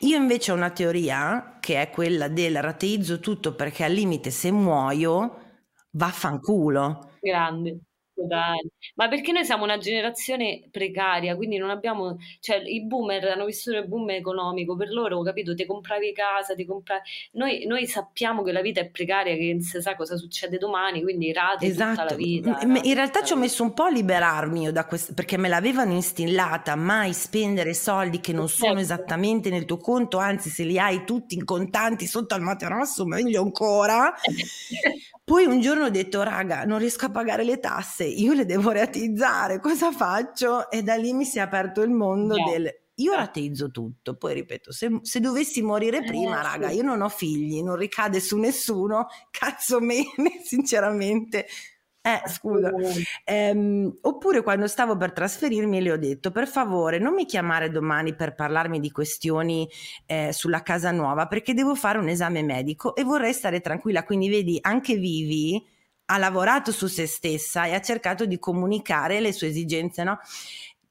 Io invece ho una teoria che è quella del rateizzo tutto perché al limite se muoio vaffanculo. Grande. Totale. Ma perché noi siamo una generazione precaria, quindi non abbiamo, cioè i boomer hanno vissuto il boom economico, per loro, capito, te compravi casa, ti compravi, noi sappiamo che la vita è precaria, che non si sa cosa succede domani, quindi rate tutta la vita. In realtà ci ho messo un po' a liberarmi io da questo, perché me l'avevano instillata, mai spendere soldi che non sono esattamente nel tuo conto, anzi se li hai tutti in contanti sotto al materasso meglio ancora. Poi un giorno ho detto, raga, non riesco a pagare le tasse, io le devo rateizzare, cosa faccio? E da lì mi si è aperto il mondo del io rateizzo tutto. Poi ripeto, se dovessi morire prima, raga, io non ho figli, non ricade su nessuno, cazzo mene, sinceramente. Scusa. Oppure quando stavo per trasferirmi le ho detto, per favore non mi chiamare domani per parlarmi di questioni sulla casa nuova, perché devo fare un esame medico e vorrei stare tranquilla. Quindi vedi, anche Vivi ha lavorato su se stessa e ha cercato di comunicare le sue esigenze, no?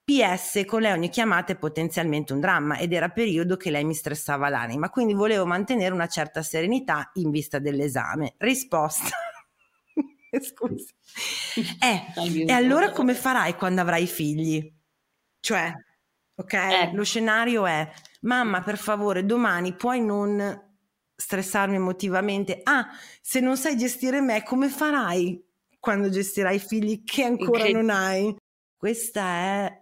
PS, con lei ogni chiamata è potenzialmente un dramma ed era periodo che lei mi stressava l'anima, quindi volevo mantenere una certa serenità in vista dell'esame. Risposta. Scusa. E allora come farai quando avrai figli? Cioè, ok, lo scenario è: mamma, per favore, domani puoi non stressarmi emotivamente. Ah, se non sai gestire me, come farai quando gestirai i figli che ancora non hai? Questa è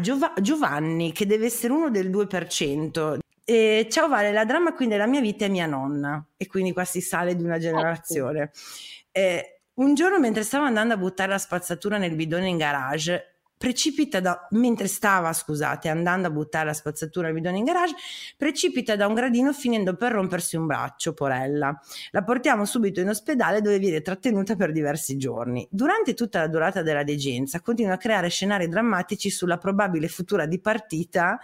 Giovanni, che deve essere uno del 2%. Ciao Vale, la dramma quindi della mia vita è mia nonna, e quindi qua si sale di una generazione. Un giorno, mentre stavo andando a buttare la spazzatura nel bidone in garage, precipita da un gradino finendo per rompersi un braccio, porella. La portiamo subito in ospedale dove viene trattenuta per diversi giorni. Durante tutta la durata della degenza continua a creare scenari drammatici sulla probabile futura dipartita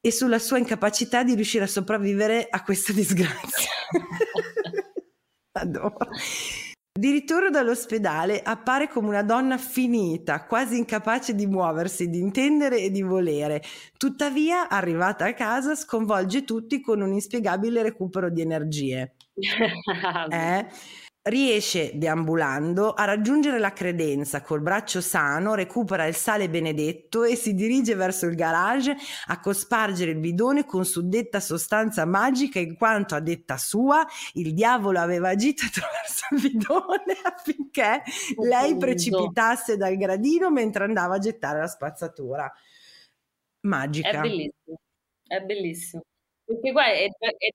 e sulla sua incapacità di riuscire a sopravvivere a questa disgrazia. Adoro. Di ritorno dall'ospedale appare come una donna finita, quasi incapace di muoversi, di intendere e di volere. Tuttavia, arrivata a casa, sconvolge tutti con un inspiegabile recupero di energie. Riesce, deambulando, a raggiungere la credenza, col braccio sano, recupera il sale benedetto e si dirige verso il garage a cospargere il bidone con suddetta sostanza magica, in quanto, a detta sua, il diavolo aveva agito attraverso il bidone affinché lei precipitasse dal gradino mentre andava a gettare la spazzatura. Magica. È bellissimo, è bellissimo. Perché qua è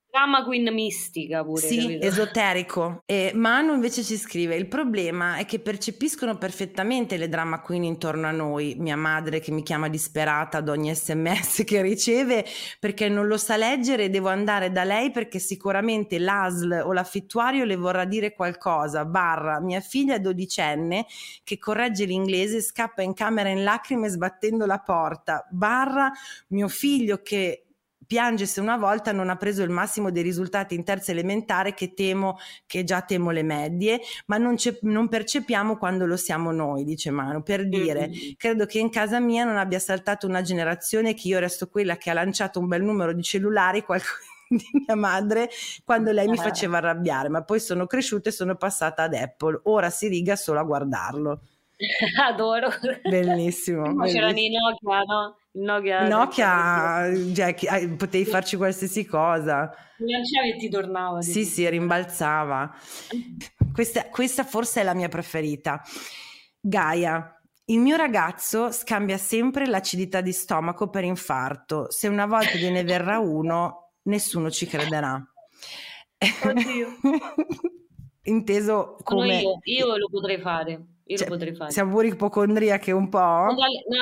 drama queen mistica pure. Sì, capito? Esoterico. Manu invece ci scrive, il problema è che percepiscono perfettamente le drama queen intorno a noi. Mia madre che mi chiama disperata ad ogni sms che riceve perché non lo sa leggere e devo andare da lei perché sicuramente l'ASL o l'affittuario le vorrà dire qualcosa, / mia figlia dodicenne che corregge l'inglese e scappa in camera in lacrime sbattendo la porta, / mio figlio che piange se una volta non ha preso il massimo dei risultati in terza elementare, che già temo le medie, ma non percepiamo quando lo siamo noi, dice Manu, per dire, credo che in casa mia non abbia saltato una generazione, che io resto quella che ha lanciato un bel numero di cellulari di mia madre quando lei mi faceva arrabbiare, ma poi sono cresciuta e sono passata ad Apple, ora si riga solo a guardarlo. Adoro. Bellissimo. Ma c'erano i Nokia, no? Nokia, cioè, potevi farci qualsiasi cosa, lanciavi e ti tornava. Sì, rimbalzava. Questa forse è la mia preferita. Gaia, il mio ragazzo scambia sempre l'acidità di stomaco per infarto, se una volta ne verrà uno nessuno ci crederà. Oddio. Inteso come io lo potrei fare. Siamo pure ipocondriache un po'? No,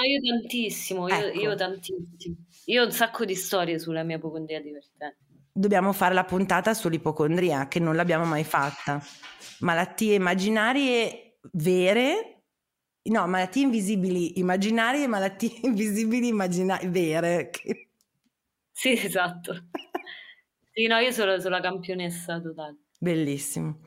io tantissimo, ecco. Io tantissimo. Io ho un sacco di storie sulla mia ipocondria divertente. Dobbiamo fare la puntata sull'ipocondria, che non l'abbiamo mai fatta. Malattie immaginarie vere, no, malattie invisibili immaginarie, malattie invisibili immaginarie vere. Sì, esatto. Sì, no, io sono la campionessa totale. Bellissimo.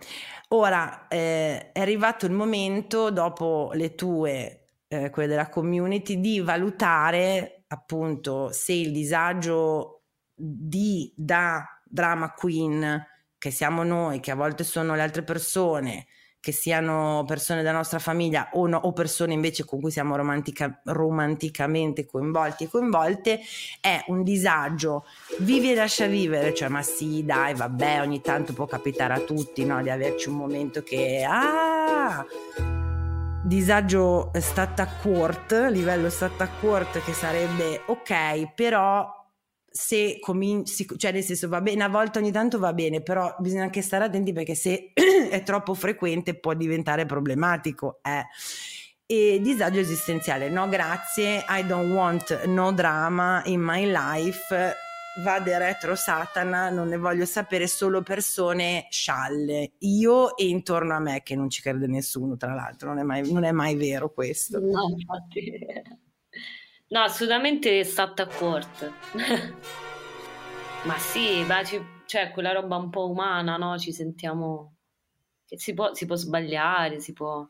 Ora è arrivato il momento, dopo le tue, quelle della community, di valutare appunto se il disagio da drama queen, che siamo noi, che a volte sono le altre persone, che siano persone della nostra famiglia o no, o persone invece con cui siamo romanticamente coinvolti e coinvolte, è un disagio vivi e lascia vivere, cioè ma sì dai vabbè, ogni tanto può capitare a tutti, no, di averci un momento che disagio livello stat à court, che sarebbe ok, però se cominci, cioè nel senso va bene, una volta ogni tanto va bene, però bisogna anche stare attenti perché se è troppo frequente può diventare problematico, E disagio esistenziale, no grazie, I don't want no drama in my life, vada retro Satana, non ne voglio sapere, solo persone scialle, io e intorno a me, che non ci crede nessuno tra l'altro, non è mai vero questo. No, infatti. No, assolutamente stat à court. Ma sì, cioè quella roba un po' umana, no? Ci sentiamo che si può sbagliare, si può...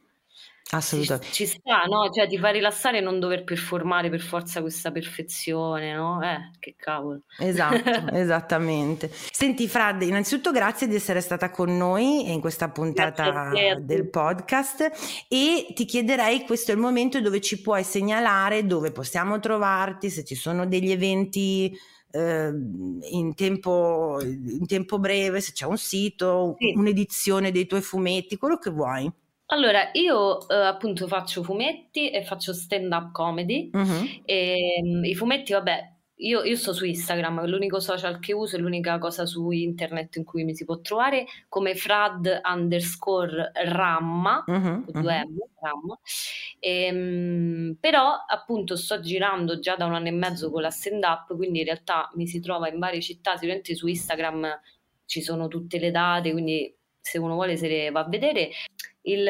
Assolutamente. Ci sta, no? Cioè ti fa rilassare e non dover performare per forza questa perfezione, no? Che cavolo. Esatto, esattamente. Senti Frad, innanzitutto grazie di essere stata con noi in questa puntata del podcast, e ti chiederei, questo è il momento dove ci puoi segnalare dove possiamo trovarti, se ci sono degli eventi in tempo breve, se c'è un sito, sì, un'edizione dei tuoi fumetti, quello che vuoi. Allora, io appunto faccio fumetti e faccio stand-up comedy. Uh-huh. E, i fumetti, vabbè, io sto su Instagram, è l'unico social che uso, è l'unica cosa su internet in cui mi si può trovare, come Frad_Ramma, uh-huh, Ramma. E, però appunto sto girando già da un anno e mezzo con la stand-up, quindi in realtà mi si trova in varie città, sicuramente su Instagram ci sono tutte le date, quindi se uno vuole se le va a vedere. Il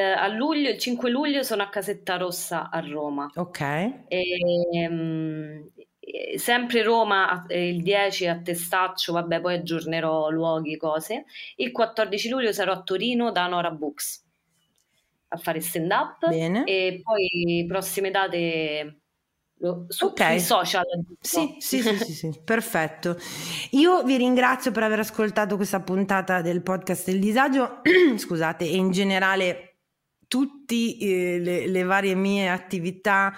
5 luglio sono a Casetta Rossa a Roma. Ok. E sempre Roma il 10 a Testaccio, vabbè, poi aggiornerò luoghi, cose. Il 14 luglio sarò a Torino da Nora Books a fare stand up. Bene. E poi prossime date... sui social. Sì. Perfetto, io vi ringrazio per aver ascoltato questa puntata del podcast del disagio scusate, e in generale tutti le varie mie attività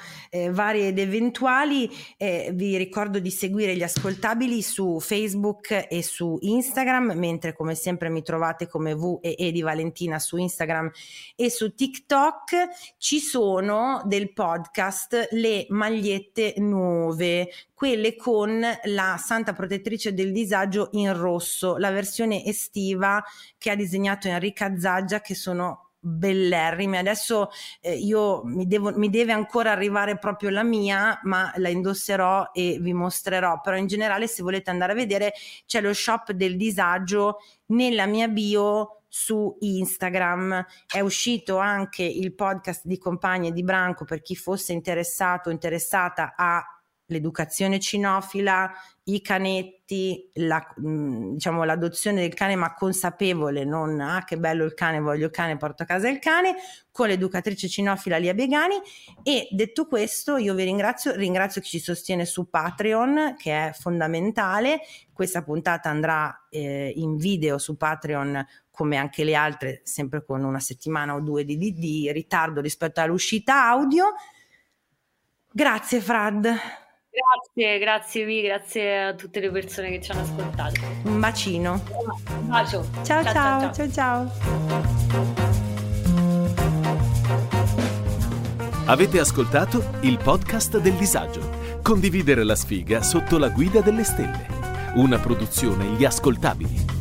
varie ed eventuali. Vi ricordo di seguire Gli Ascoltabili su Facebook e su Instagram, mentre come sempre mi trovate come V.E.E. di Valentina su Instagram e su TikTok. Ci sono del podcast le magliette nuove, quelle con la Santa Protettrice del Disagio in rosso, la versione estiva che ha disegnato Enrica Azzaggia, che sono bellerrime. Adesso io mi deve ancora arrivare proprio la mia, ma la indosserò e vi mostrerò. Però in generale, se volete andare a vedere, c'è lo shop del disagio nella mia bio su Instagram. È uscito anche il podcast di Compagne di Branco, per chi fosse interessato o interessata all'educazione cinofila, i canetti, diciamo l'adozione del cane ma consapevole, non che bello il cane, voglio il cane, porto a casa il cane, con l'educatrice cinofila Lia Begani. E detto questo, io vi ringrazio chi ci sostiene su Patreon, che è fondamentale. Questa puntata andrà in video su Patreon, come anche le altre, sempre con una settimana o due di ritardo rispetto all'uscita audio. Grazie Frad. Grazie Vi, grazie a tutte le persone che ci hanno ascoltato. Un bacino. Un bacio. Ciao. Avete ascoltato il podcast del disagio. Condividere la sfiga sotto la guida delle stelle. Una produzione Gli Ascoltabili.